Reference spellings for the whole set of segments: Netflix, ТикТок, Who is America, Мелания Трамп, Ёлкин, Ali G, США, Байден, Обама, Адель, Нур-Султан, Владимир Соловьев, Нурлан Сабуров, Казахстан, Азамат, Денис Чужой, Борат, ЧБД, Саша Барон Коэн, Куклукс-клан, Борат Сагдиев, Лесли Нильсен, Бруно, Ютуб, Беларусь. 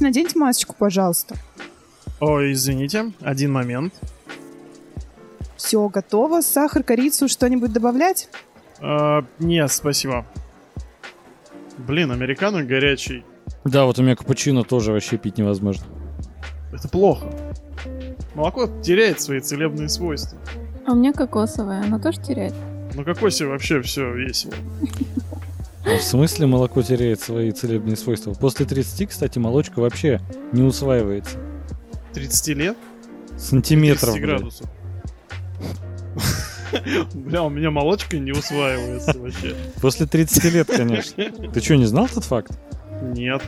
наденьте масочку, пожалуйста. Ой, извините, один момент. Все, готово. Сахар, корицу, что-нибудь добавлять? Нет, спасибо. Блин, американо горячий. Да, вот у меня капучино тоже вообще пить невозможно. Это плохо. Молоко теряет свои целебные свойства. А у меня кокосовое, оно тоже теряет. На кокосе вообще все весело. В смысле молоко теряет свои целебные свойства? После 30, кстати, молочка вообще не усваивается. 30 лет? Сантиметров. 30 градусов. Бля, у меня молочка не усваивается вообще. После 30 лет, конечно. Ты что, не знал этот факт? Нет.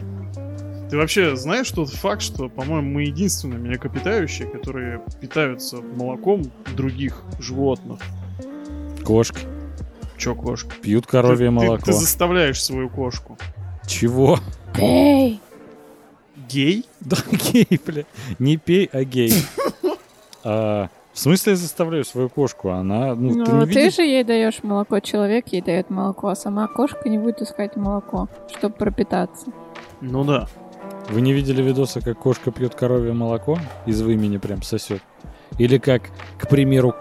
Ты вообще знаешь тот факт, что, по-моему, мы единственные млекопитающие, которые питаются молоком других животных? Кошки. Че кошки? Пьют коровье молоко. Ты заставляешь свою кошку. Чего? Гей. Гей? Да, гей, бля. Не пей, а гей. В смысле я заставляю свою кошку? Она, ты не видишь? Ты же ей даешь молоко, человек ей дает молоко, а сама кошка не будет искать молоко, чтобы пропитаться. Ну да. Вы не видели видоса, как кошка пьет коровье молоко? Из вымени прям сосет. Или как, к примеру,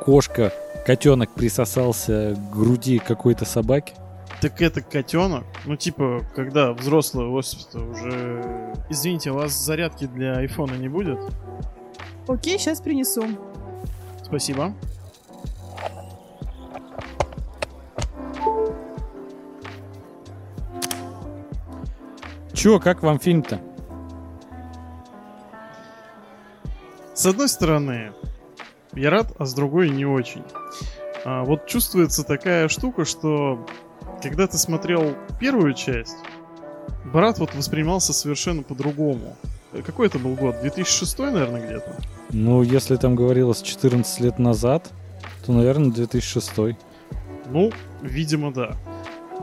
котенок присосался к груди какой-то собаки? Так это котенок? Ну типа, когда взрослый особь-то уже... Извините, у вас зарядки для айфона не будет? Окей, сейчас принесу. Спасибо. Чё, как вам фильм-то? С одной стороны, я рад, а с другой не очень. Вот чувствуется такая штука, что когда ты смотрел первую часть, Борат вот воспринимался совершенно по-другому. Какой это был год? 2006, наверное, где-то? Ну, если там говорилось 14 лет назад, то, наверное, 2006. Ну, видимо, да.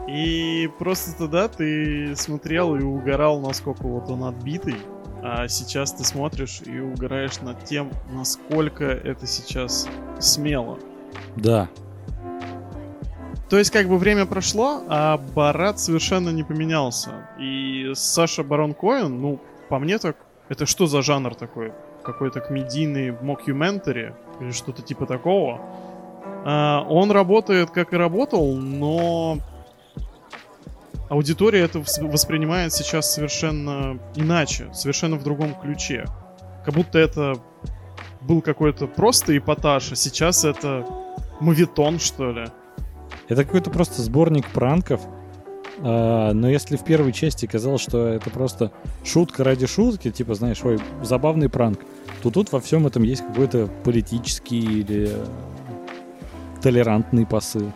И просто тогда ты смотрел и угорал, насколько вот он отбитый. А сейчас ты смотришь и угораешь над тем, насколько это сейчас смело. Да. То есть как бы время прошло, а Борат совершенно не поменялся. И Саша Барон Коэн, ну, по мне так, это что за жанр такой? Какой-то комедийный мокюментари или что-то типа такого. Он работает, как и работал, но аудитория это воспринимает сейчас совершенно иначе, совершенно в другом ключе. Как будто это был какой-то просто эпатаж, а сейчас это моветон, что ли. Это какой-то просто сборник пранков. Но если в первой части казалось, что это просто шутка ради шутки, типа, знаешь, ой, забавный пранк, то тут во всем этом есть какой-то политический или толерантный посыл.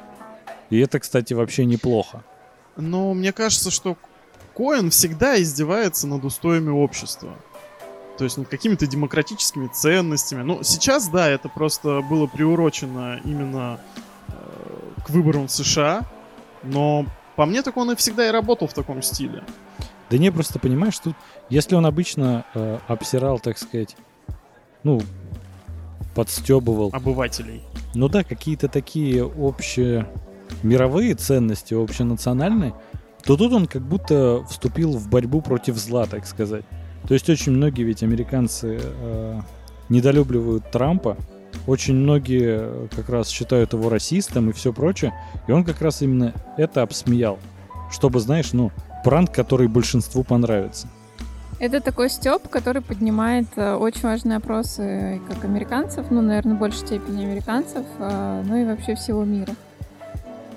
И это, кстати, вообще неплохо. Но мне кажется, что Коэн всегда издевается над устоями общества. То есть над какими-то демократическими ценностями. Ну, сейчас, да, это просто было приурочено именно к выборам в США, но... По мне, так он и всегда и работал в таком стиле. Да не, просто понимаешь, тут, если он обычно обсирал, так сказать, ну, подстебывал... Обывателей. Ну да, какие-то такие общемировые ценности, общенациональные, то тут он как будто вступил в борьбу против зла, так сказать. То есть очень многие ведь американцы недолюбливают Трампа, очень многие как раз считают его расистом и все прочее. И он как раз именно это обсмеял. Чтобы, знаешь, ну, пранк, который большинству понравится. Это такой стёб, который поднимает очень важные вопросы как американцев, ну, наверное, в большей степени американцев, ну и вообще всего мира.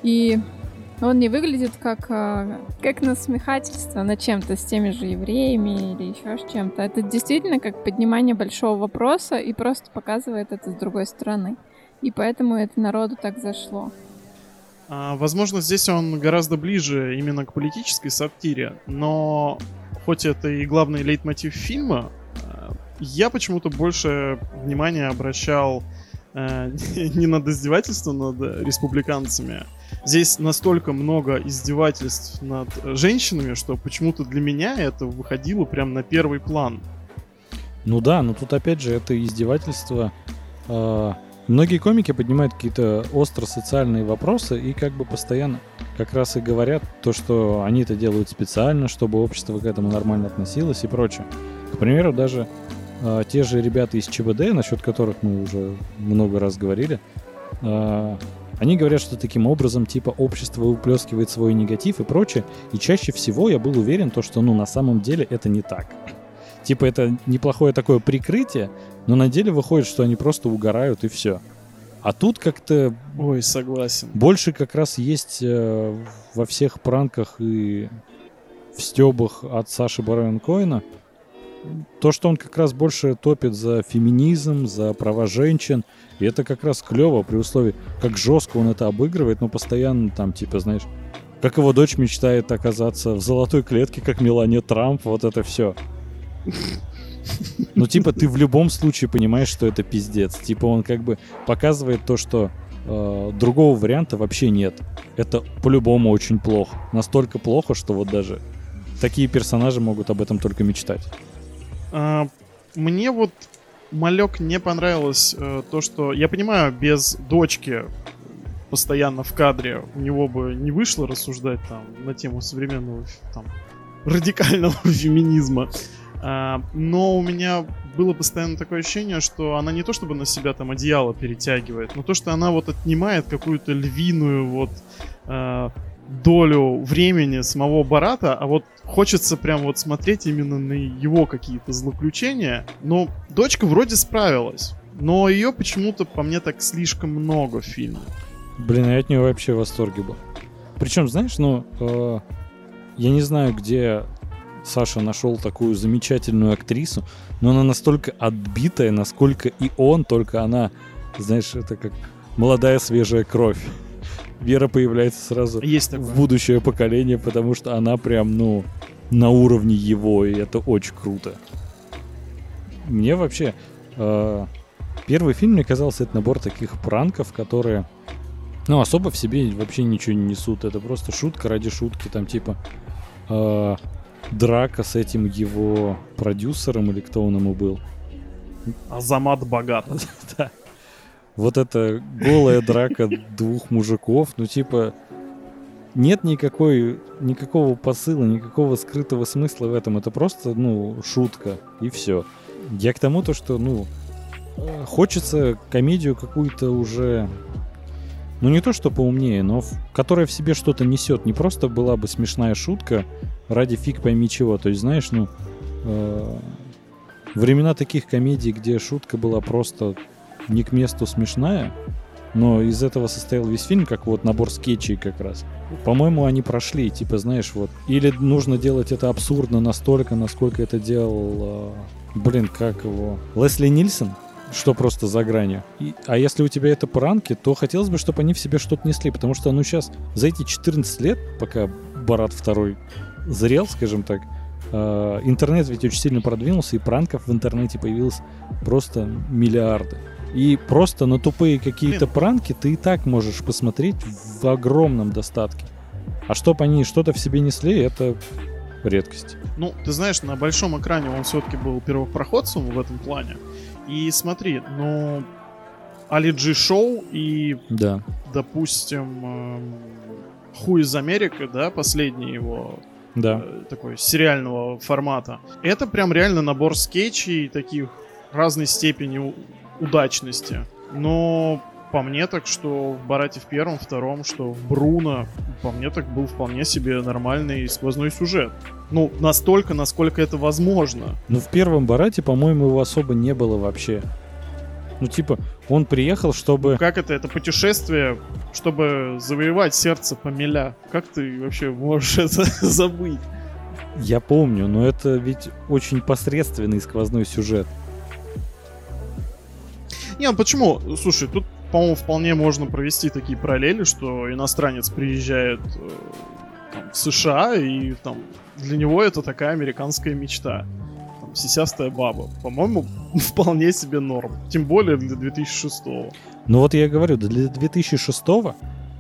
И он не выглядит как насмехательство над чем-то с теми же евреями или еще с чем-то. Это действительно как поднимание большого вопроса и просто показывает это с другой стороны. И поэтому это народу так зашло. Возможно, здесь он гораздо ближе именно к политической сатире, но хоть это и главный лейтмотив фильма, я почему-то больше внимания обращал не над издевательством над республиканцами. Здесь настолько много издевательств над женщинами, что почему-то для меня это выходило прям на первый план. Ну да, но тут опять же это издевательство. Многие комики поднимают какие-то остро-социальные вопросы и как бы постоянно как раз и говорят то, что они это делают специально, чтобы общество к этому нормально относилось и прочее. К примеру, даже те же ребята из ЧБД, насчет которых мы уже много раз говорили, они говорят, что таким образом типа общество выплескивает свой негатив и прочее. И чаще всего я был уверен, то, что ну, на самом деле это не так. Типа это неплохое такое прикрытие, но на деле выходит, что они просто угорают и все. А тут как-то... Ой, согласен. Больше как раз есть во всех пранках и в стёбах от Саши Барон Коэна то, что он как раз больше топит за феминизм, за права женщин. И это как раз клево при условии, как жестко он это обыгрывает, но постоянно там, типа, знаешь, как его дочь мечтает оказаться в золотой клетке, как Мелания Трамп, вот это все. Ну, типа, ты в любом случае понимаешь, что это пиздец. Типа, он как бы показывает то, что другого варианта вообще нет. Это по-любому очень плохо. Настолько плохо, что вот даже такие персонажи могут об этом только мечтать. Мне вот, малек, не понравилось то, что... Я понимаю, без дочки постоянно в кадре у него бы не вышло рассуждать там на тему современного там, радикального феминизма. Но у меня было постоянно такое ощущение, что она не то чтобы на себя там одеяло перетягивает, но то, что она вот отнимает какую-то львиную вот долю времени самого Бората, а вот хочется прям вот смотреть именно на его какие-то злоключения. Но дочка вроде справилась, но ее почему-то, по мне, так слишком много в фильме. Блин, я от нее вообще в восторге был. Причем, знаешь, ну, я не знаю, где... Саша нашел такую замечательную актрису, но она настолько отбитая, насколько и он, только она, знаешь, это как молодая свежая кровь. Вера появляется сразу в будущее поколение, потому что она прям, ну, на уровне его, и это очень круто. Мне вообще... первый фильм, мне казалось, это набор таких пранков, которые, ну, особо в себе вообще ничего не несут. Это просто шутка ради шутки, там, типа... драка с этим его продюсером, или кто он ему был. Азамат богат. Да. Вот это голая драка двух мужиков. Ну, типа, нет никакого посыла, никакого скрытого смысла в этом. Это просто, ну, шутка, и все. Я к тому, то, что, ну, хочется комедию какую-то уже... Ну, не то, что поумнее, но которая в себе что-то несет. Не просто была бы смешная шутка ради фиг пойми чего. То есть, знаешь, ну, времена таких комедий, где шутка была просто не к месту смешная, но из этого состоял весь фильм, как вот набор скетчей как раз. По-моему, они прошли, типа, знаешь, вот. Или нужно делать это абсурдно настолько, насколько это делал, как его... Лесли Нильсен? Что просто за гранью. А если у тебя это пранки, то хотелось бы, чтобы они в себе что-то несли, потому что, ну, сейчас за эти 14 лет, пока Борат II зрел, скажем так, интернет ведь очень сильно продвинулся, и пранков в интернете появилось просто миллиарды. И просто на тупые какие-то пранки ты и так можешь посмотреть в огромном достатке. А чтобы они что-то в себе несли, это... редкость. Ну, ты знаешь, на большом экране он все-таки был первопроходцем в этом плане. И смотри, ну, Ali G шоу и, да, допустим, Who is America, да, последний его, да, такой сериального формата. Это прям реально набор скетчей таких разной степени удачности. Но по мне так, что в Борате в первом, втором, что в Бруно, по мне так был вполне себе нормальный сквозной сюжет. Ну, настолько, насколько это возможно. Ну, в первом Борате, по-моему, его особо не было вообще. Ну, типа, он приехал, чтобы... Как это? Это путешествие, чтобы завоевать сердце Помеля. Как ты вообще можешь это забыть? Я помню, но это ведь очень посредственный сквозной сюжет. Не, почему? Слушай, тут, по-моему, вполне можно провести такие параллели, что иностранец приезжает в США, и там для него это такая американская мечта. Там, сисястая баба. По-моему, вполне себе норм. Тем более для 2006-го. Ну вот я и говорю, для 2006-го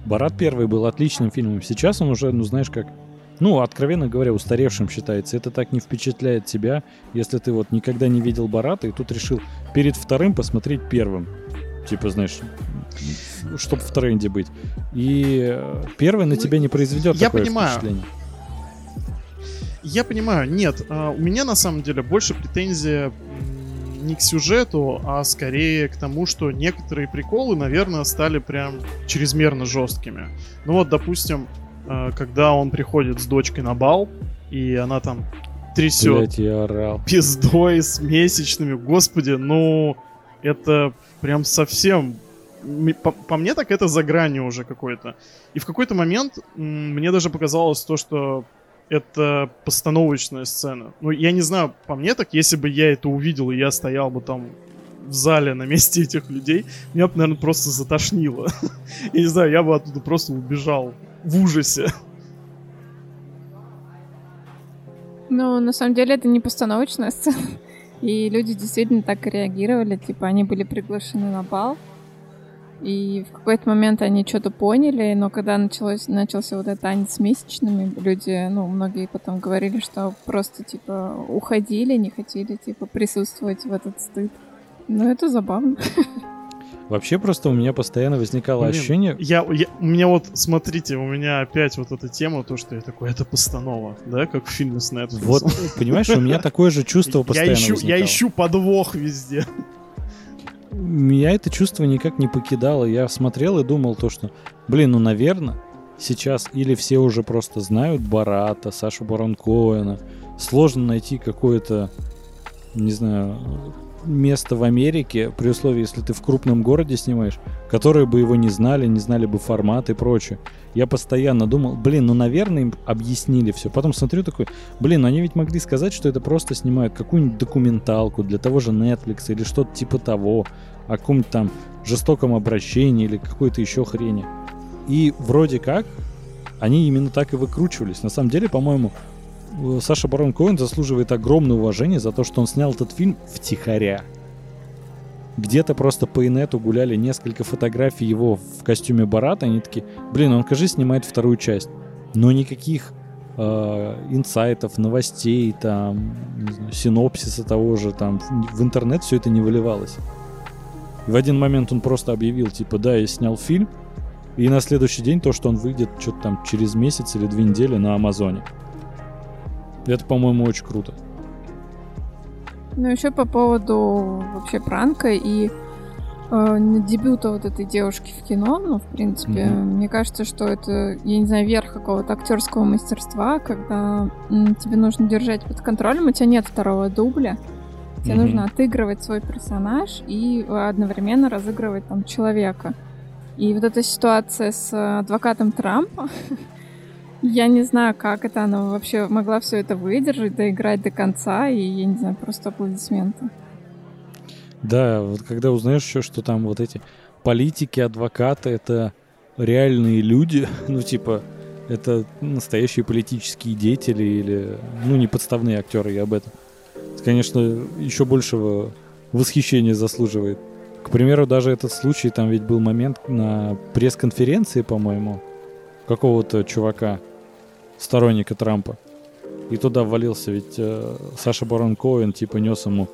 Борат первый был отличным фильмом. Сейчас он уже, ну знаешь как, ну откровенно говоря, устаревшим считается. Это так не впечатляет тебя, если ты вот никогда не видел Бората и тут решил перед вторым посмотреть первым. Типа, знаешь, чтобы в тренде быть. И первый на тебя не произведет такое впечатление. Я понимаю, нет, у меня на самом деле больше претензия не к сюжету, а скорее к тому, что некоторые приколы, наверное, стали прям чрезмерно жесткими. Ну вот, допустим, когда он приходит с дочкой на бал, и она там трясет, блядь, я орал, пиздой с месячными, господи, ну это прям совсем... По мне так это за гранью уже какой-то. И в какой-то момент мне даже показалось то, что это постановочная сцена. Ну, я не знаю, по мне так, если бы я это увидел, и я стоял бы там в зале на месте этих людей, меня бы, наверное, просто затошнило. Я не знаю, я бы оттуда просто убежал в ужасе. Ну, на самом деле, это не постановочная сцена. И люди действительно так реагировали. Типа, они были приглашены на бал. И в какой-то момент они что-то поняли, но когда начался вот этот танец с месячными, люди, ну, многие потом говорили, что просто, типа, уходили, не хотели, типа, присутствовать в этот стыд. Ну, это забавно. Вообще просто у меня постоянно возникало ощущение... У меня вот, смотрите, у меня опять вот эта тема, то, что я такой, это постанова, да, как в фильме с Netflix. Вот, понимаешь, у меня такое же чувство постоянно возникало. Я ищу подвох везде. Меня это чувство никак не покидало. Я смотрел и думал то, что, блин, ну, наверное, сейчас или все уже просто знают Бората, Сашу Барон Коэна. Сложно найти какое-то, не знаю, место в Америке, при условии, если ты в крупном городе снимаешь, которые бы его не знали, не знали бы формат и прочее. Я постоянно думал, блин, ну, наверное, им объяснили все. Потом смотрю такой, блин, они ведь могли сказать, что это просто снимают какую-нибудь документалку для того же Netflix или что-то типа того, о каком-нибудь там жестоком обращении или какой-то еще хрени. И вроде как они именно так и выкручивались. На самом деле, по-моему, Саша Барон Коэн заслуживает огромное уважение за то, что он снял этот фильм втихаря. Где-то просто по инету гуляли несколько фотографий его в костюме Бората, они такие, блин, он, кажется, снимает вторую часть. Но никаких инсайтов, новостей, там, не знаю, синопсиса того же, там, в интернет все это не выливалось. И в один момент он просто объявил, типа, да, я снял фильм, и на следующий день то, что он выйдет что-то там через месяц или 2 недели на Амазоне. Это, по-моему, очень круто. Ну, еще по поводу вообще пранка и дебюта вот этой девушки в кино, ну, в принципе, мне кажется, что это, я не знаю, верх какого-то актерского мастерства, когда тебе нужно держать под контролем, у тебя нет второго дубля, тебе нужно отыгрывать свой персонаж и одновременно разыгрывать там человека. И вот эта ситуация с адвокатом Трампа, я не знаю, как это она вообще могла все это выдержать, доиграть до конца, и, я не знаю, просто аплодисменты. Да, вот когда узнаешь еще, что там вот эти политики, адвокаты, это реальные люди, ну, типа, это настоящие политические деятели или, ну, не подставные актеры, я об этом. Это, конечно, еще большего восхищения заслуживает. К примеру, даже этот случай, там ведь был момент на пресс-конференции, по-моему, какого-то чувака, сторонника Трампа. И туда ввалился, ведь Саша Барон Коэн, типа, нес ему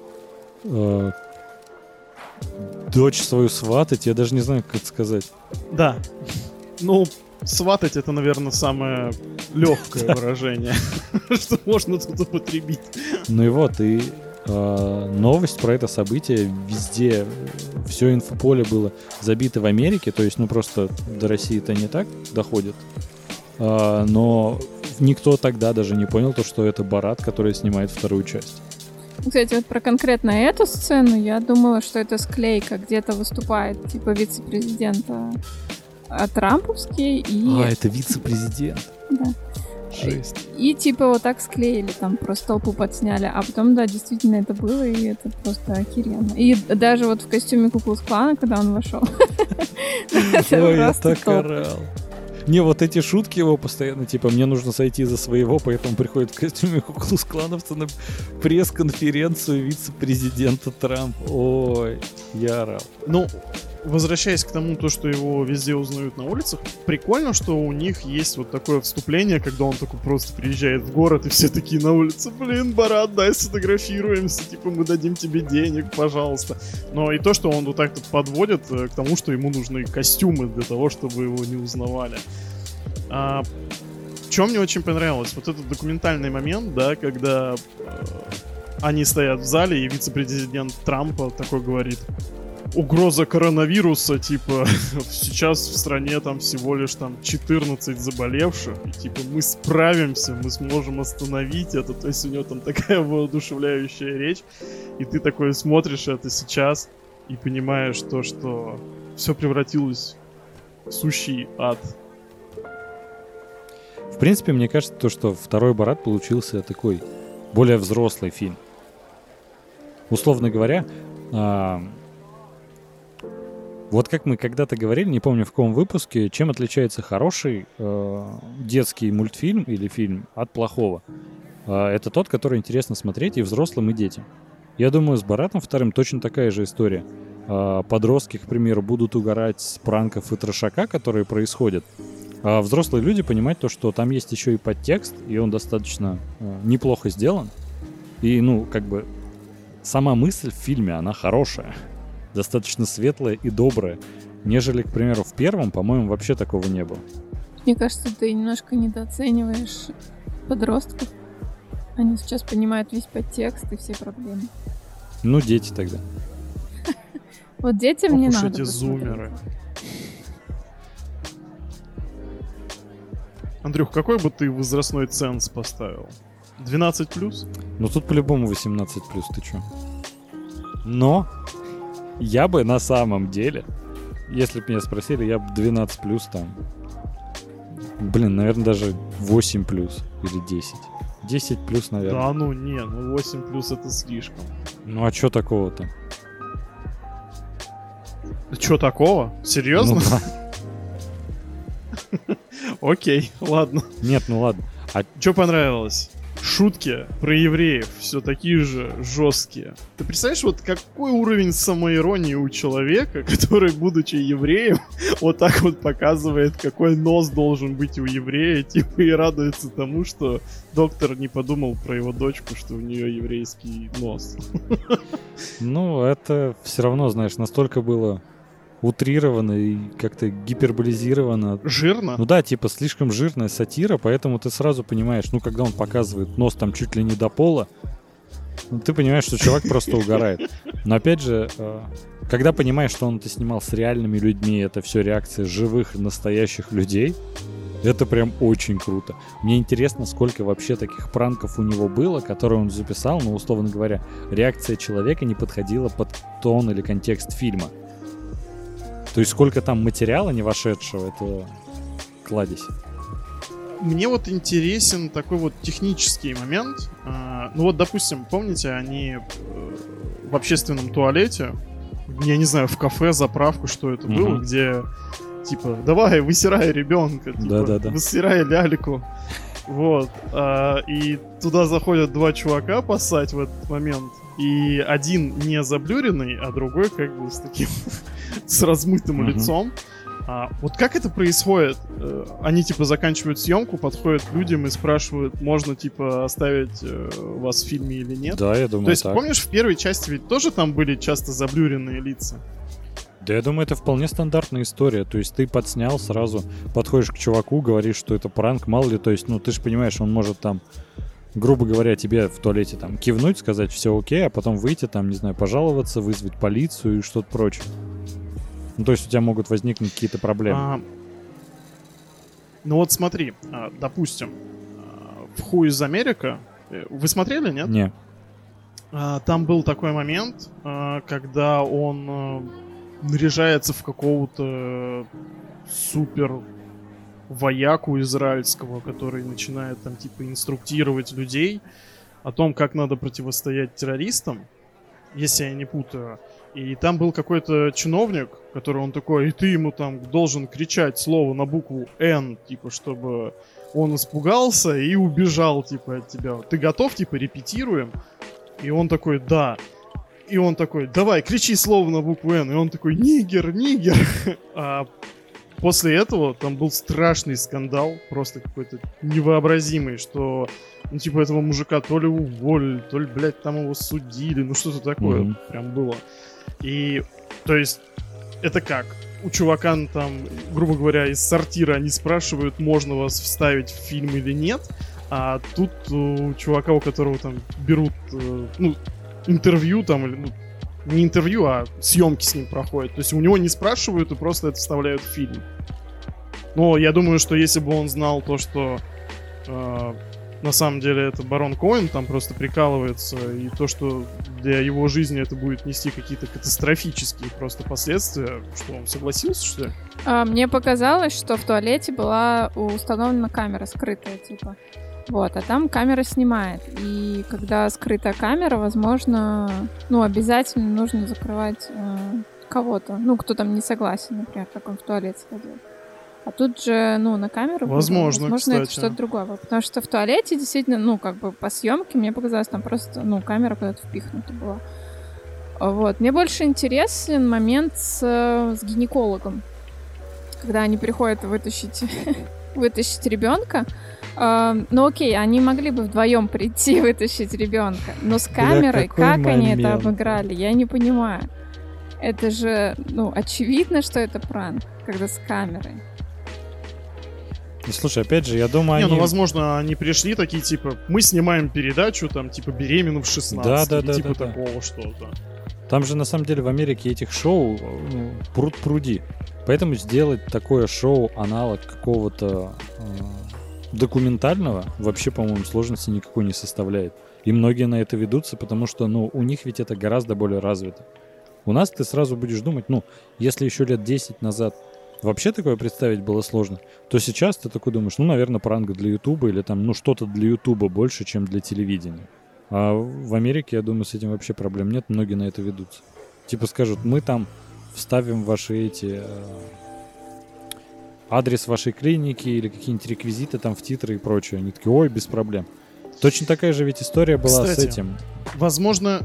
дочь свою сватать. Я даже не знаю, как это сказать. Да. Ну, сватать — это, наверное, самое легкое выражение, что можно тут употребить. Ну и вот, и новость про это событие везде, все инфополе было забито в Америке, то есть, ну, просто до России-то не так доходит. Но никто тогда даже не понял то, что это Борат, который снимает вторую часть. Кстати, вот про конкретно эту сцену я думала, что это склейка, где-то выступает типа вице-президента трамповский и... А, это вице-президент. Да. Жесть. И типа вот так склеили, там просто толпу подсняли. А потом, да, действительно это было, и это просто охеренно. И даже вот в костюме Куклукс-клана, когда он вошел. Ой, я так орал. Не, вот эти шутки его постоянно, типа, мне нужно сойти за своего, поэтому приходит в костюме Куклукс-клановца на пресс-конференцию вице-президента Трампа. Ой, я орал. Ну, возвращаясь к тому, то, что его везде узнают на улицах, прикольно, что у них есть вот такое вступление, когда он такой просто приезжает в город, и все такие на улице, блин, Борат, дай сфотографируемся, типа, мы дадим тебе денег, пожалуйста. Но и то, что он вот так тут подводит к тому, что ему нужны костюмы для того, чтобы его не узнавали. Что мне очень понравилось? Вот этот документальный момент, да, когда они стоят в зале, и вице-президент Трампа такой говорит: угроза коронавируса, типа, сейчас в стране там всего лишь там 14 заболевших, и типа мы справимся, мы сможем остановить это. То есть у него там такая воодушевляющая речь, и ты такой смотришь это сейчас и понимаешь то, что все превратилось в сущий ад. В принципе, мне кажется, то, что второй «Борат» получился такой более взрослый фильм. Условно говоря, вот как мы когда-то говорили, не помню в каком выпуске, чем отличается хороший детский мультфильм или фильм от плохого. Это тот, который интересно смотреть и взрослым, и детям. Я думаю, с «Боратом» вторым точно такая же история. Подростки, к примеру, будут угорать с пранков и трешака, которые происходят. А взрослые люди понимают то, что там есть еще и подтекст, и он достаточно неплохо сделан. И, ну, как бы, сама мысль в фильме, она хорошая. Достаточно светлая и добрая. Нежели, к примеру, в первом, по-моему, вообще такого не было. Мне кажется, ты немножко недооцениваешь подростков. Они сейчас понимают весь подтекст и все проблемы. Ну, дети тогда. Вот детям не надо. Уж эти зумеры. Андрюх, какой бы ты возрастной ценз поставил? 12+? Ну тут по-любому 18+, ты чё? Но я бы на самом деле, если бы меня спросили, я бы 12+ там. Блин, наверное, даже 8+ или 10. 10+, наверное. Да ну не, ну 8+ это слишком. Ну а чё такого-то? Чё такого? Серьезно? Ну, да. Окей, ладно. Нет, ну ладно. А что понравилось? Шутки про евреев все такие же жесткие. Ты представляешь, вот какой уровень самоиронии у человека, который, будучи евреем, вот так вот показывает, какой нос должен быть у еврея, типа, и радуется тому, что доктор не подумал про его дочку, что у нее еврейский нос. Ну, это все равно, знаешь, настолько было утрировано и как-то гиперболизировано. Жирно? Ну да, типа слишком жирная сатира, поэтому ты сразу понимаешь, ну когда он показывает нос там чуть ли не до пола, ну, ты понимаешь, что чувак просто угорает. Но опять же, когда понимаешь, что он это снимал с реальными людьми, это все реакция живых, настоящих людей, это прям очень круто. Мне интересно, сколько вообще таких пранков у него было, которые он записал, но, условно говоря, реакция человека не подходила под тон или контекст фильма. То есть сколько там материала не вошедшего, это кладезь. Мне вот интересен такой вот технический момент. Ну вот, допустим, помните, они в общественном туалете, я не знаю, в кафе, заправку, что это было, где типа, давай, высирай ребенка, типа, высирай ляльку. Вот. И туда заходят два чувака поссать в этот момент. И один не заблюренный, а другой как бы с таким с размытым лицом. Вот как это происходит? Они типа заканчивают съемку, подходят к людям и спрашивают, можно типа оставить вас в фильме или нет. Да, я думаю. То есть так. Помнишь, в первой части ведь тоже там были часто заблюренные лица? Да, я думаю, это вполне стандартная история. То есть ты подснял сразу, подходишь к чуваку, говоришь, что это пранк, мало ли. То есть, ну ты же понимаешь, он может там, грубо говоря, тебе в туалете там кивнуть, сказать все окей, а потом выйти там, не знаю, пожаловаться, вызвать полицию и что-то прочее. Ну, то есть у тебя могут возникнуть какие-то проблемы. Ну вот смотри, допустим, в Who is America, вы смотрели, нет? Нет. Там был такой момент, когда он наряжается в какого-то супер вояку израильского, который начинает там типа инструктировать людей о том, как надо противостоять террористам, если я не путаю. И там был какой-то чиновник, который он такой, и ты ему там должен кричать слово на букву «Н», типа, чтобы он испугался и убежал, типа, от тебя. Ты готов, типа, репетируем? И он такой, да. И он такой, давай, кричи слово на букву «Н». И он такой, нигер, нигер. А после этого там был страшный скандал, просто какой-то невообразимый, что, ну, типа, этого мужика то ли уволили, то ли, блядь, там его судили, ну, что-то такое прям было. И, то есть, это как? У чувака там, грубо говоря, из сортира они спрашивают, можно вас вставить в фильм или нет. А тут у чувака, у которого там берут, ну, интервью там, или, ну, не интервью, а съемки с ним проходят. То есть у него не спрашивают и просто это вставляют в фильм. Но я думаю, что если бы он знал то, что на самом деле это Барон Коэн там просто прикалывается, и то, что для его жизни это будет нести какие-то катастрофические просто последствия, что он согласился, что ли? Мне показалось, что в туалете была установлена камера скрытая, типа. Вот, а там камера снимает. И когда скрытая камера, возможно, ну, обязательно нужно закрывать кого-то. Ну, кто там не согласен, например, как он в туалет сходил. А тут же, ну, на камеру... Возможно, это что-то другое. Потому что в туалете действительно, ну, как бы по съемке мне показалось, там просто, ну, камера куда-то впихнута была. Вот. Мне больше интересен момент с гинекологом. Когда они приходят вытащить ребенка. Ну, окей, они могли бы вдвоем прийти вытащить ребенка. Но с камерой, как они это обыграли, я не понимаю. Это же, ну, очевидно, что это пранк, когда с камерой. Ну, слушай, опять же, я думаю, они... Не, ну, возможно, они пришли такие, типа, мы снимаем передачу, там, типа, беременна в 16, да, да, да, типа да, такого да. Что-то. Там же, на самом деле, в Америке этих шоу пруд-пруди. Поэтому сделать такое шоу, аналог какого-то документального, вообще, по-моему, сложности никакой не составляет. И многие на это ведутся, потому что, ну, у них ведь это гораздо более развито. У нас ты сразу будешь думать, ну, если еще лет 10 назад вообще такое представить было сложно, то сейчас ты такой думаешь, ну, наверное, пранк для Ютуба или там, ну, что-то для Ютуба больше, чем для телевидения. А в Америке, я думаю, с этим вообще проблем нет, многие на это ведутся. Типа скажут, мы там вставим ваши эти... адрес вашей клиники или какие-нибудь реквизиты там в титры и прочее. Они такие, ой, без проблем. Точно такая же ведь история была. Кстати, с этим. Возможно,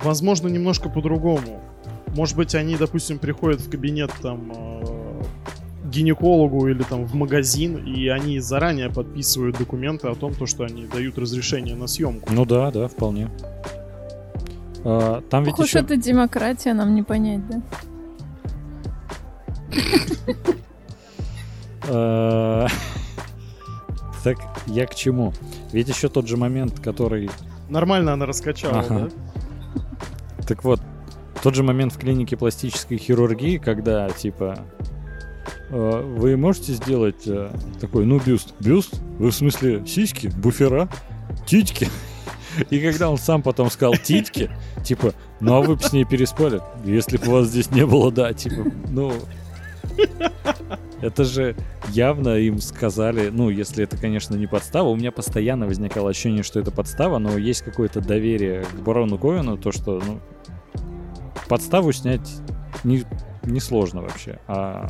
немножко по-другому. Может быть, они, допустим, приходят в кабинет там гинекологу или там в магазин, и они заранее подписывают документы о том, что они дают разрешение на съемку. Ну да, да, вполне. Там ведь еще... это демократия, нам не понять, да? Так, я к чему? Ведь еще тот же момент, который... Нормально она раскачала, ага. Да? Так вот, тот же момент в клинике пластической хирургии, когда, типа, вы можете сделать такой, ну, бюст. Бюст? Вы в смысле сиськи, буфера, титьки? И когда он сам потом сказал титьки, типа, ну, а вы бы с ней переспали? Если бы вас здесь не было, да, типа, ну... Это же явно им сказали, ну, если это, конечно, не подстава. У меня постоянно возникало ощущение, что это подстава, но есть какое-то доверие к Барону Коэну, то, что, ну, подставу снять не сложно вообще. А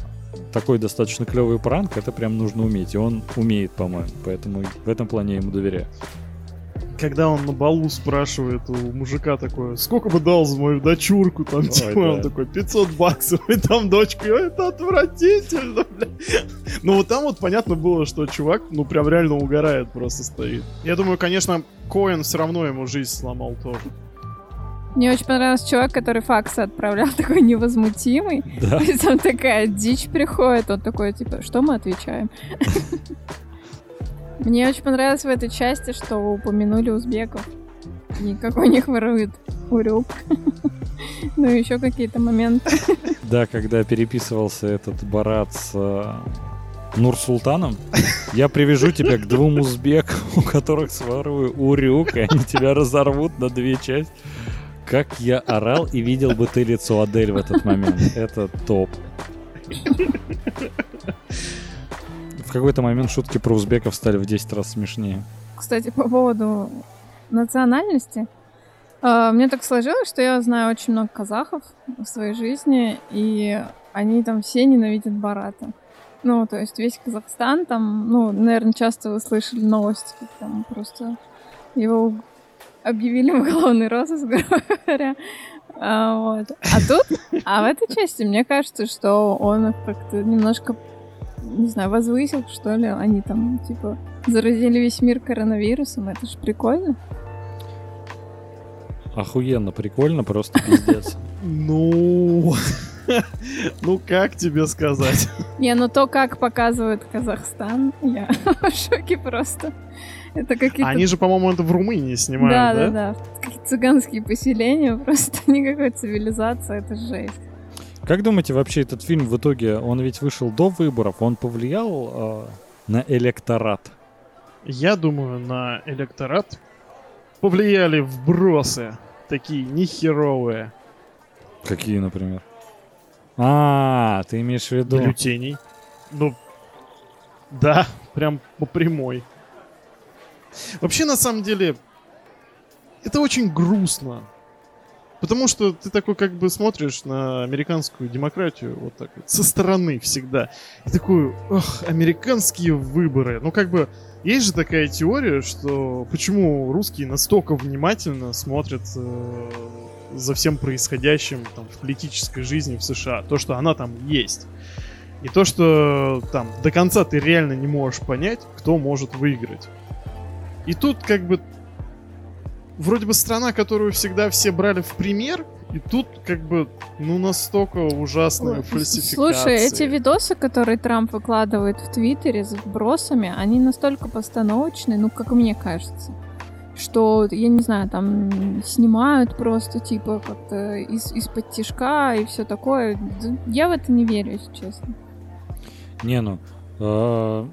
такой достаточно клевый пранк, это прям нужно уметь. И он умеет, по-моему, поэтому в этом плане я ему доверяю. Когда он на балу спрашивает у мужика такое, сколько бы дал за мою дочурку, там, типа, да. Он такой, 500 баксов, и там дочка, это отвратительно, бля. Ну, вот там вот понятно было, что чувак, ну, прям реально угорает, просто стоит. Я думаю, конечно, Коэн все равно ему жизнь сломал тоже. Мне очень понравился чувак, который факсы отправлял, такой невозмутимый. Да. И там такая дичь приходит, он такой, типа, что мы отвечаем? Мне очень понравилось в этой части, что упомянули узбеков. И как у них воруют урюк. Ну и еще какие-то моменты. Да, когда переписывался этот Борат с Нур-Султаном, я привяжу тебя к двум узбекам, у которых сворую урюк, и они тебя разорвут на две части. Как я орал, и видел бы ты лицо Адель в этот момент. Это топ. В какой-то момент шутки про узбеков стали в 10 раз смешнее. Кстати, по поводу национальности. Мне так сложилось, что я знаю очень много казахов в своей жизни, и они там все ненавидят Барата. Ну, то есть весь Казахстан там, ну, наверное, часто вы слышали новости, как там просто его объявили в уголовный розыск, грубо говоря. Вот. А в этой части, мне кажется, что он как-то немножко, не знаю, возвысил, что ли, они там, типа, заразили весь мир коронавирусом, это же прикольно. Охуенно прикольно, просто пиздец. Ну, Ну, как тебе сказать? Не, ну то, как показывают Казахстан, я в шоке просто. Это какие-то... Они же, по-моему, это в Румынии снимают, да? Да. Какие-то цыганские поселения, просто никакой цивилизации, это жесть. Как думаете, вообще этот фильм в итоге, он ведь вышел до выборов, он повлиял на электорат? Я думаю, на электорат повлияли вбросы, такие нехеровые. Какие, например? А, ты имеешь в виду... Бюллетеней. Ну, да, прям по прямой. Вообще, на самом деле, это очень грустно. Потому что ты такой как бы смотришь на американскую демократию вот так вот, со стороны всегда. И такой, ох, американские выборы. Ну, как бы, есть же такая теория, что почему русские настолько внимательно смотрят за всем происходящим там, в политической жизни в США. То, что она там есть. И то, что там до конца ты реально не можешь понять, кто может выиграть. И тут как бы... Вроде бы страна, которую всегда все брали в пример, и тут как бы, ну, настолько ужасные фальсификации. Слушай, эти видосы, которые Трамп выкладывает в Твиттере с вбросами, они настолько постановочные, ну, как мне кажется, что, я не знаю, там снимают просто, типа, как-то из-под тишка и все такое. Я в это не верю, если честно. Не, ну,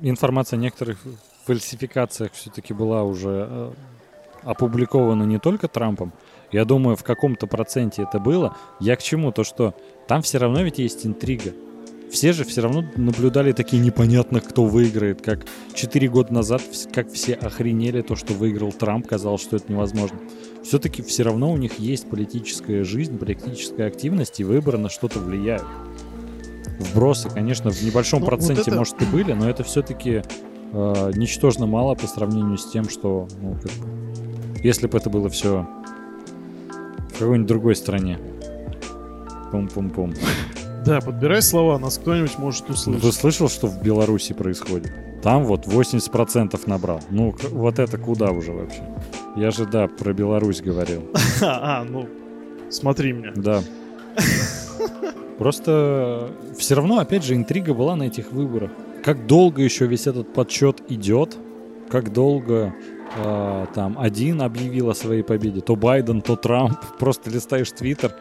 информация о некоторых фальсификациях все-таки была уже... опубликовано не только Трампом. Я думаю, в каком-то проценте это было. Я к чему? То, что там все равно ведь есть интрига. Все же все равно наблюдали такие непонятно, кто выиграет. Как 4 года назад, как все охренели то, что выиграл Трамп, казалось, что это невозможно. Все-таки все равно у них есть политическая жизнь, политическая активность, и выборы на что-то влияют. Вбросы, конечно, в небольшом проценте, может, и были, но это все-таки ничтожно мало по сравнению с тем, что... Ну, как... Если бы это было все в какой-нибудь другой стране. Пум-пум-пум. Да, подбирай слова, нас кто-нибудь может услышать. Ты слышал, что в Беларуси происходит? Там вот 80% набрал. Ну, вот это куда уже вообще? Я же, да, про Беларусь говорил. Ну, смотри меня. Да. Просто все равно, опять же, интрига была на этих выборах. Как долго еще весь этот подсчет идет? Как долго... там один объявил о своей победе, то Байден, то Трамп, просто листаешь Твиттер,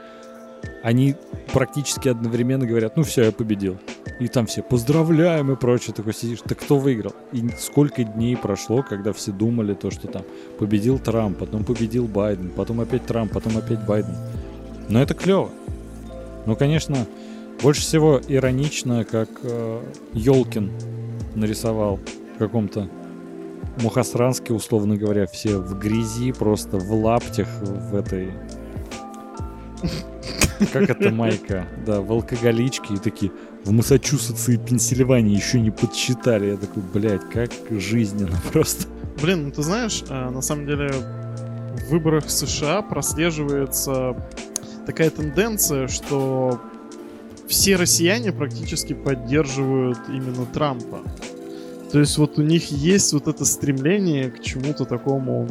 они практически одновременно говорят, ну все, я победил. И там все поздравляем и прочее, такой сидишь, так кто выиграл? И сколько дней прошло, когда все думали то, что там победил Трамп, потом победил Байден, потом опять Трамп, потом опять Байден. Но это клево. Ну, конечно, больше всего иронично, как Ёлкин нарисовал в каком-то Мухосранске, условно говоря, все в грязи, просто в лаптях, в этой... Как это майка? Да, в алкоголичке. И такие, в Массачусетсе и Пенсильвании еще не подсчитали. Я такой, блядь, как жизненно просто. Блин, ну ты знаешь, на самом деле в выборах США прослеживается такая тенденция, что все россияне практически поддерживают именно Трампа. То есть вот у них есть вот это стремление к чему-то такому,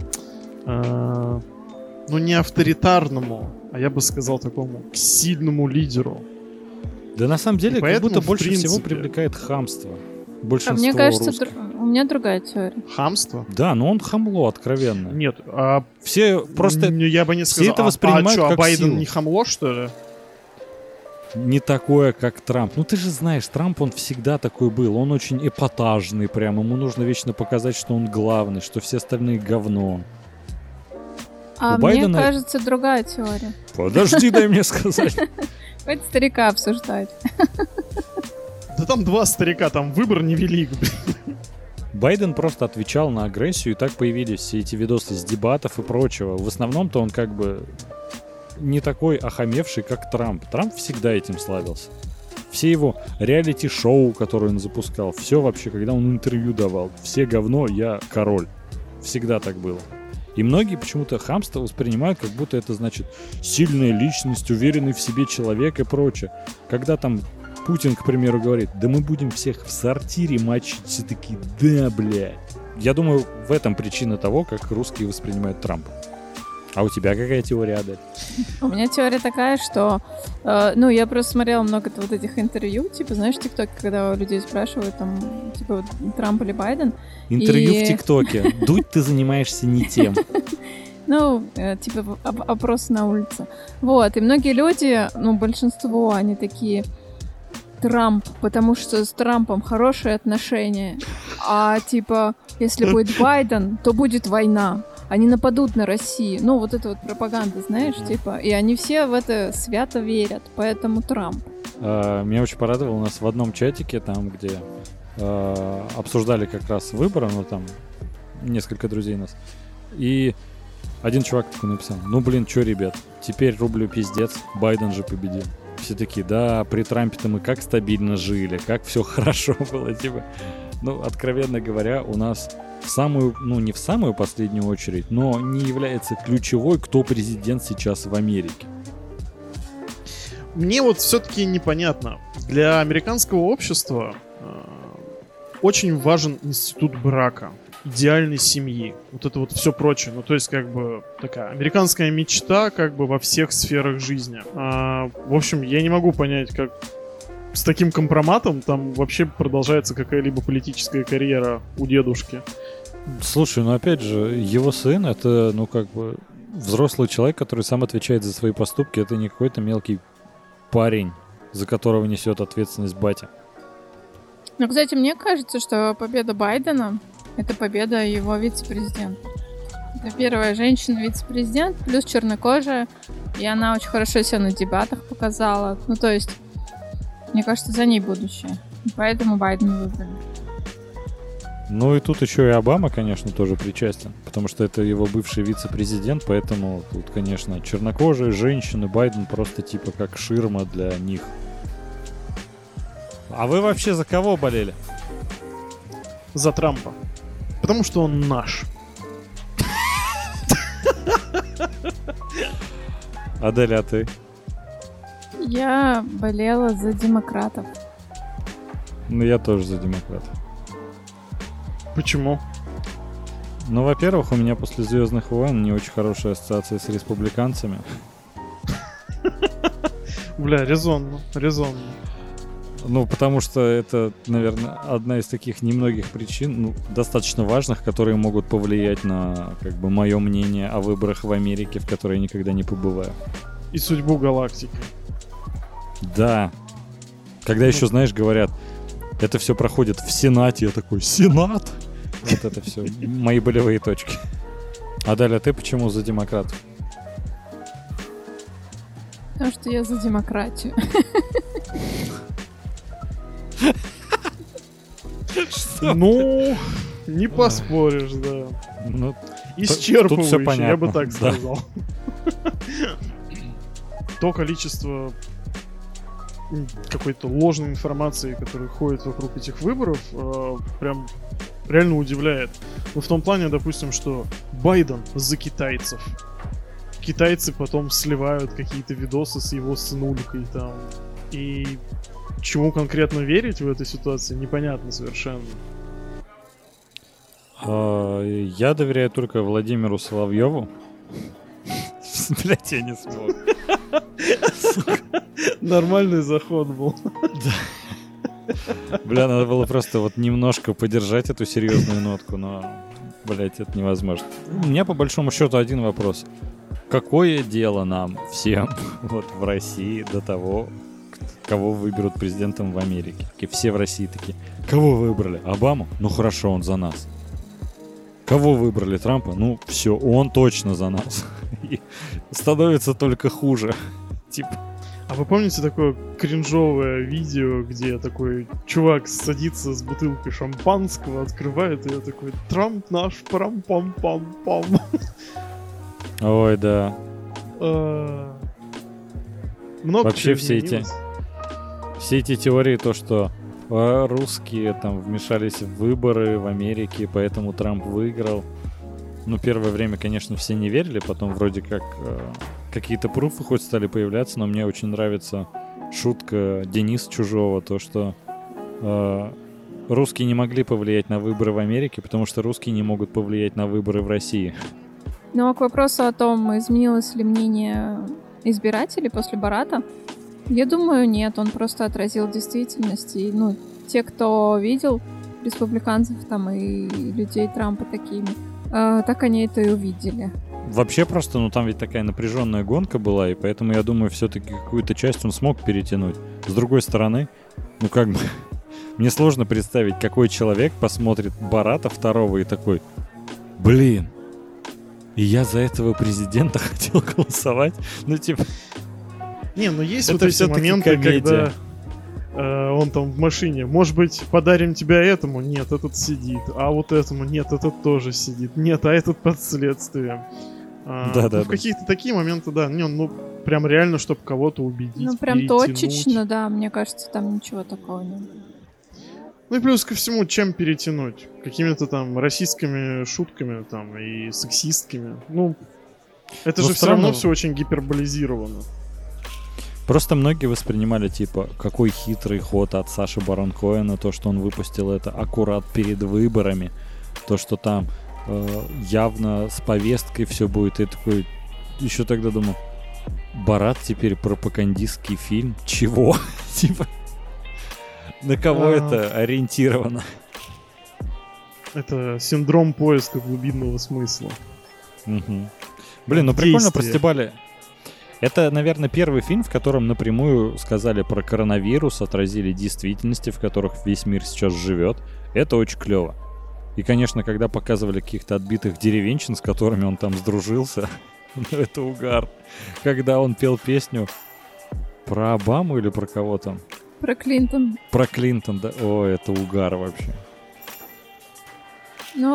ну не авторитарному, а я бы сказал такому, к сильному лидеру. Да на самом деле, поэтому, как будто больше всего привлекает хамство. Большинство мне кажется, русских. У меня другая теория. Хамство? Да, но он хамло, откровенно. Нет, все просто... Я бы не сказал, это воспринимают что, как Байден силу. Не хамло, что ли? Не такое, как Трамп. Ну ты же знаешь, Трамп, он всегда такой был. Он очень эпатажный прям. Ему нужно вечно показать, что он главный, что все остальные говно. А у мне Байдена... кажется, другая теория. Подожди, дай мне сказать. Хоть старика обсуждать. Да там два старика, там выбор невелик. Байден просто отвечал на агрессию, и так появились все эти видосы с дебатов и прочего. В основном-то он как бы... не такой охамевший, как Трамп. Трамп всегда этим славился. Все его реалити-шоу, которые он запускал, все вообще, когда он интервью давал, все говно, я король. Всегда так было. И многие почему-то хамство воспринимают, как будто это значит сильная личность, уверенный в себе человек и прочее. Когда там Путин, к примеру, говорит, да мы будем всех в сортире мочить, все такие, да, блядь. Я думаю, в этом причина того, как русские воспринимают Трампа. А у тебя какая теория, Адель? У меня теория такая, что... ну, я просто смотрела много вот этих интервью, типа, знаешь, в ТикТоке, когда людей спрашивают, там, типа, Трамп или Байден. Интервью в ТикТоке. Дудь, ты занимаешься не тем. Ну, типа, опрос на улице. Вот, и многие люди, ну, большинство, они такие... Трамп, потому что с Трампом хорошие отношения. А, типа, если будет Байден, то будет война. Они нападут на Россию. Ну, вот это вот пропаганда, знаешь, типа. И они все в это свято верят. Поэтому Трамп. Меня очень порадовало. У нас в одном чатике, там, где обсуждали как раз выборы, ну, там, несколько друзей у нас. И один чувак такой написал: ну, блин, чё, ребят, теперь рублю пиздец, Байден же победил. Все такие, да, при Трампе-то мы как стабильно жили, как все хорошо было, типа. Ну, откровенно говоря, у нас в самую, ну, не в самую последнюю очередь, но не является ключевой, кто президент сейчас в Америке. Мне вот все-таки непонятно. Для американского общества очень важен институт брака, идеальной семьи, вот это вот все прочее. Ну, то есть, как бы, такая американская мечта, как бы, во всех сферах жизни. В общем, я не могу понять, как с таким компроматом там вообще продолжается какая-либо политическая карьера у дедушки. Слушай, ну, опять же, его сын, это, ну, как бы, взрослый человек, который сам отвечает за свои поступки, это не какой-то мелкий парень, за которого несет ответственность батя. Ну, кстати, мне кажется, что победа Байдена — это победа его вице-президента. Это первая женщина-вице-президент, плюс чернокожая. И она очень хорошо себя на дебатах показала. Ну, то есть, мне кажется, за ней будущее. И поэтому Байден выбрали. Ну, и тут еще и Обама, конечно, тоже причастен. Потому что это его бывший вице-президент. Поэтому тут, конечно, чернокожие, женщины, Байден просто типа как ширма для них. А вы вообще за кого болели? За Трампа. Потому что он наш. Адель, а ты? Я болела за демократов. Ну, я тоже за демократов. Почему? Ну, во-первых, у меня после «Звездных войн» не очень хорошая ассоциация с республиканцами. Бля, резонно, резонно. Ну, потому что это, наверное, одна из таких немногих причин, ну, достаточно важных, которые могут повлиять на, как бы, мое мнение о выборах в Америке, в которой я никогда не побываю. И судьбу галактики. Да. Когда еще, знаешь, говорят, это все проходит в Сенате, я такой: Сенат? Вот это все мои болевые точки. А далее ты почему за демократов? Потому что я за демократию. Ну, не поспоришь, да. Ну, исчерпывающе, я бы так сказал. То количество какой-то ложной информации, которая ходит вокруг этих выборов, прям реально удивляет. Ну, в том плане, допустим, что Байден за китайцев. Китайцы потом сливают какие-то видосы с его сынулькой там. И... чему конкретно верить в этой ситуации, непонятно совершенно. Я доверяю только Владимиру Соловьеву. Блять, я не смог. Нормальный заход был. Бля, надо было просто вот немножко подержать эту серьезную нотку, но, блять, это невозможно. У меня по большому счету один вопрос. Какое дело нам всем вот в России до того, кого выберут президентом в Америке? И все в России такие: кого выбрали? Обаму? Ну хорошо, он за нас. Кого выбрали? Трампа? Ну все, он точно за нас. И становится только хуже. Типа. А вы помните такое кринжовое видео, где такой чувак садится с бутылкой шампанского, открывает ее, такой: Трамп наш, парам-пам-пам-пам. Ой, да. Вообще все эти теории, то, что русские там вмешались в выборы в Америке, поэтому Трамп выиграл. Ну, первое время, конечно, все не верили, потом вроде как какие-то пруфы хоть стали появляться, но мне очень нравится шутка Дениса Чужого, то, что русские не могли повлиять на выборы в Америке, потому что русские не могут повлиять на выборы в России. Ну а к вопросу о том, изменилось ли мнение избирателей после Бората, я думаю, нет. Он просто отразил действительность. И, те, кто видел республиканцев там и людей Трампа такими, так они это и увидели. Вообще просто, там ведь такая напряженная гонка была, и поэтому, я думаю, все-таки какую-то часть он смог перетянуть. С другой стороны, мне сложно представить, какой человек посмотрит Бората второго и такой: блин, и я за этого президента хотел голосовать. Есть это вот эти моменты, комедия. Когда он там в машине. Может быть, подарим тебя этому? Нет, этот сидит. А вот этому? Нет, этот тоже сидит. Нет, а этот под следствием. Да. В каких-то такие моменты, да. Прям реально, чтобы кого-то убедить. Прям точечно, да. Мне кажется, там ничего такого не было. И плюс ко всему, чем перетянуть? Какими-то там расистскими шутками там и сексистскими. Это же все равно все очень гиперболизировано. Просто многие воспринимали, какой хитрый ход от Саши Барон Коэна, то, что он выпустил это аккурат перед выборами, то, что там явно с повесткой все будет. И такой, еще тогда думал, Борат теперь пропагандистский фильм? Чего? На кого это ориентировано? Это синдром поиска глубинного смысла. Блин, прикольно простебали... Это, наверное, первый фильм, в котором напрямую сказали про коронавирус, отразили действительности, в которых весь мир сейчас живет. Это очень клево. И, конечно, когда показывали каких-то отбитых деревенщин, с которыми он там сдружился, это угар. Когда он пел песню про Обаму или про кого там? Про Клинтон. Про Клинтон, да. О, это угар вообще.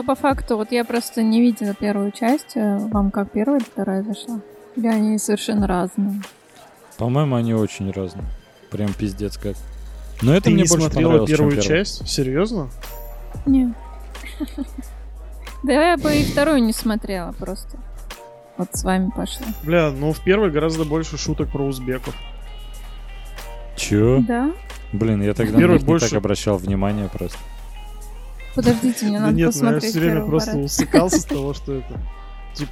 По факту, я просто не видела первую часть. Вам как первая или вторая зашла? Или они совершенно разные? По-моему, они очень разные. Прям пиздец как. Но это мне больше понравилось, чем первую часть? Серьезно? Нет. Да я бы и вторую не смотрела просто. Вот с вами пошла. Бля, в первой гораздо больше шуток про узбеков. Чё? Да? Блин, я тогда не так обращал внимание просто. Подождите, мне надо посмотреть первую. Нет, я все время просто усыкался с того, что это...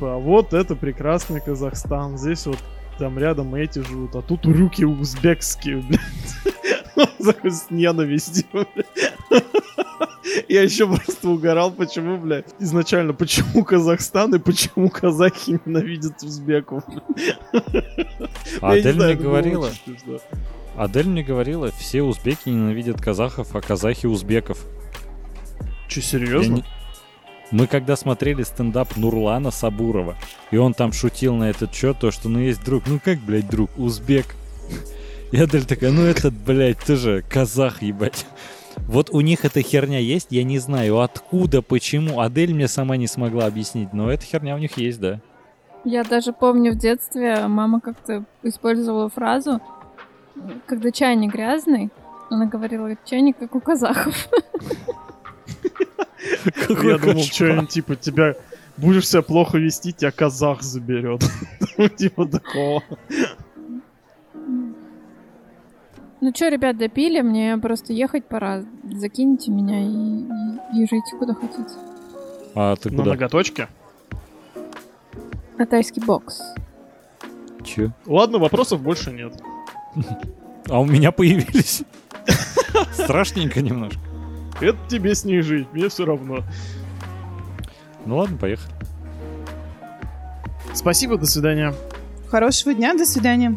а вот это прекрасный Казахстан, здесь вот там рядом эти живут, а тут урюки узбекские, блядь. Такой с ненавистью, блядь. Я еще просто угорал, почему, блядь, изначально, почему Казахстан и почему казахи ненавидят узбеков. Адель мне говорила, все узбеки ненавидят казахов, а казахи узбеков. Че, серьезно? Мы когда смотрели стендап Нурлана Сабурова, и он там шутил на этот счет, то, что есть друг, друг, узбек. И Адель такая, ты же казах, ебать. Вот у них эта херня есть, я не знаю откуда, почему. Адель мне сама не смогла объяснить, но эта херня у них есть, да. Я даже помню в детстве, мама как-то использовала фразу, когда чайник грязный, она говорила, чайник как у казахов. Я думал, что-нибудь тебя будешь себя плохо вести, тебя казах заберет. Такого. Ребят, допили, мне просто ехать пора. Закиньте меня и езжайте куда хотите. А ты куда? На ноготочке? На тайский бокс. Че? Ладно, вопросов больше нет. А у меня появились. Страшненько немножко. Это тебе с ней жить, мне все равно. Ладно, поехали. Спасибо, до свидания. Хорошего дня, до свидания.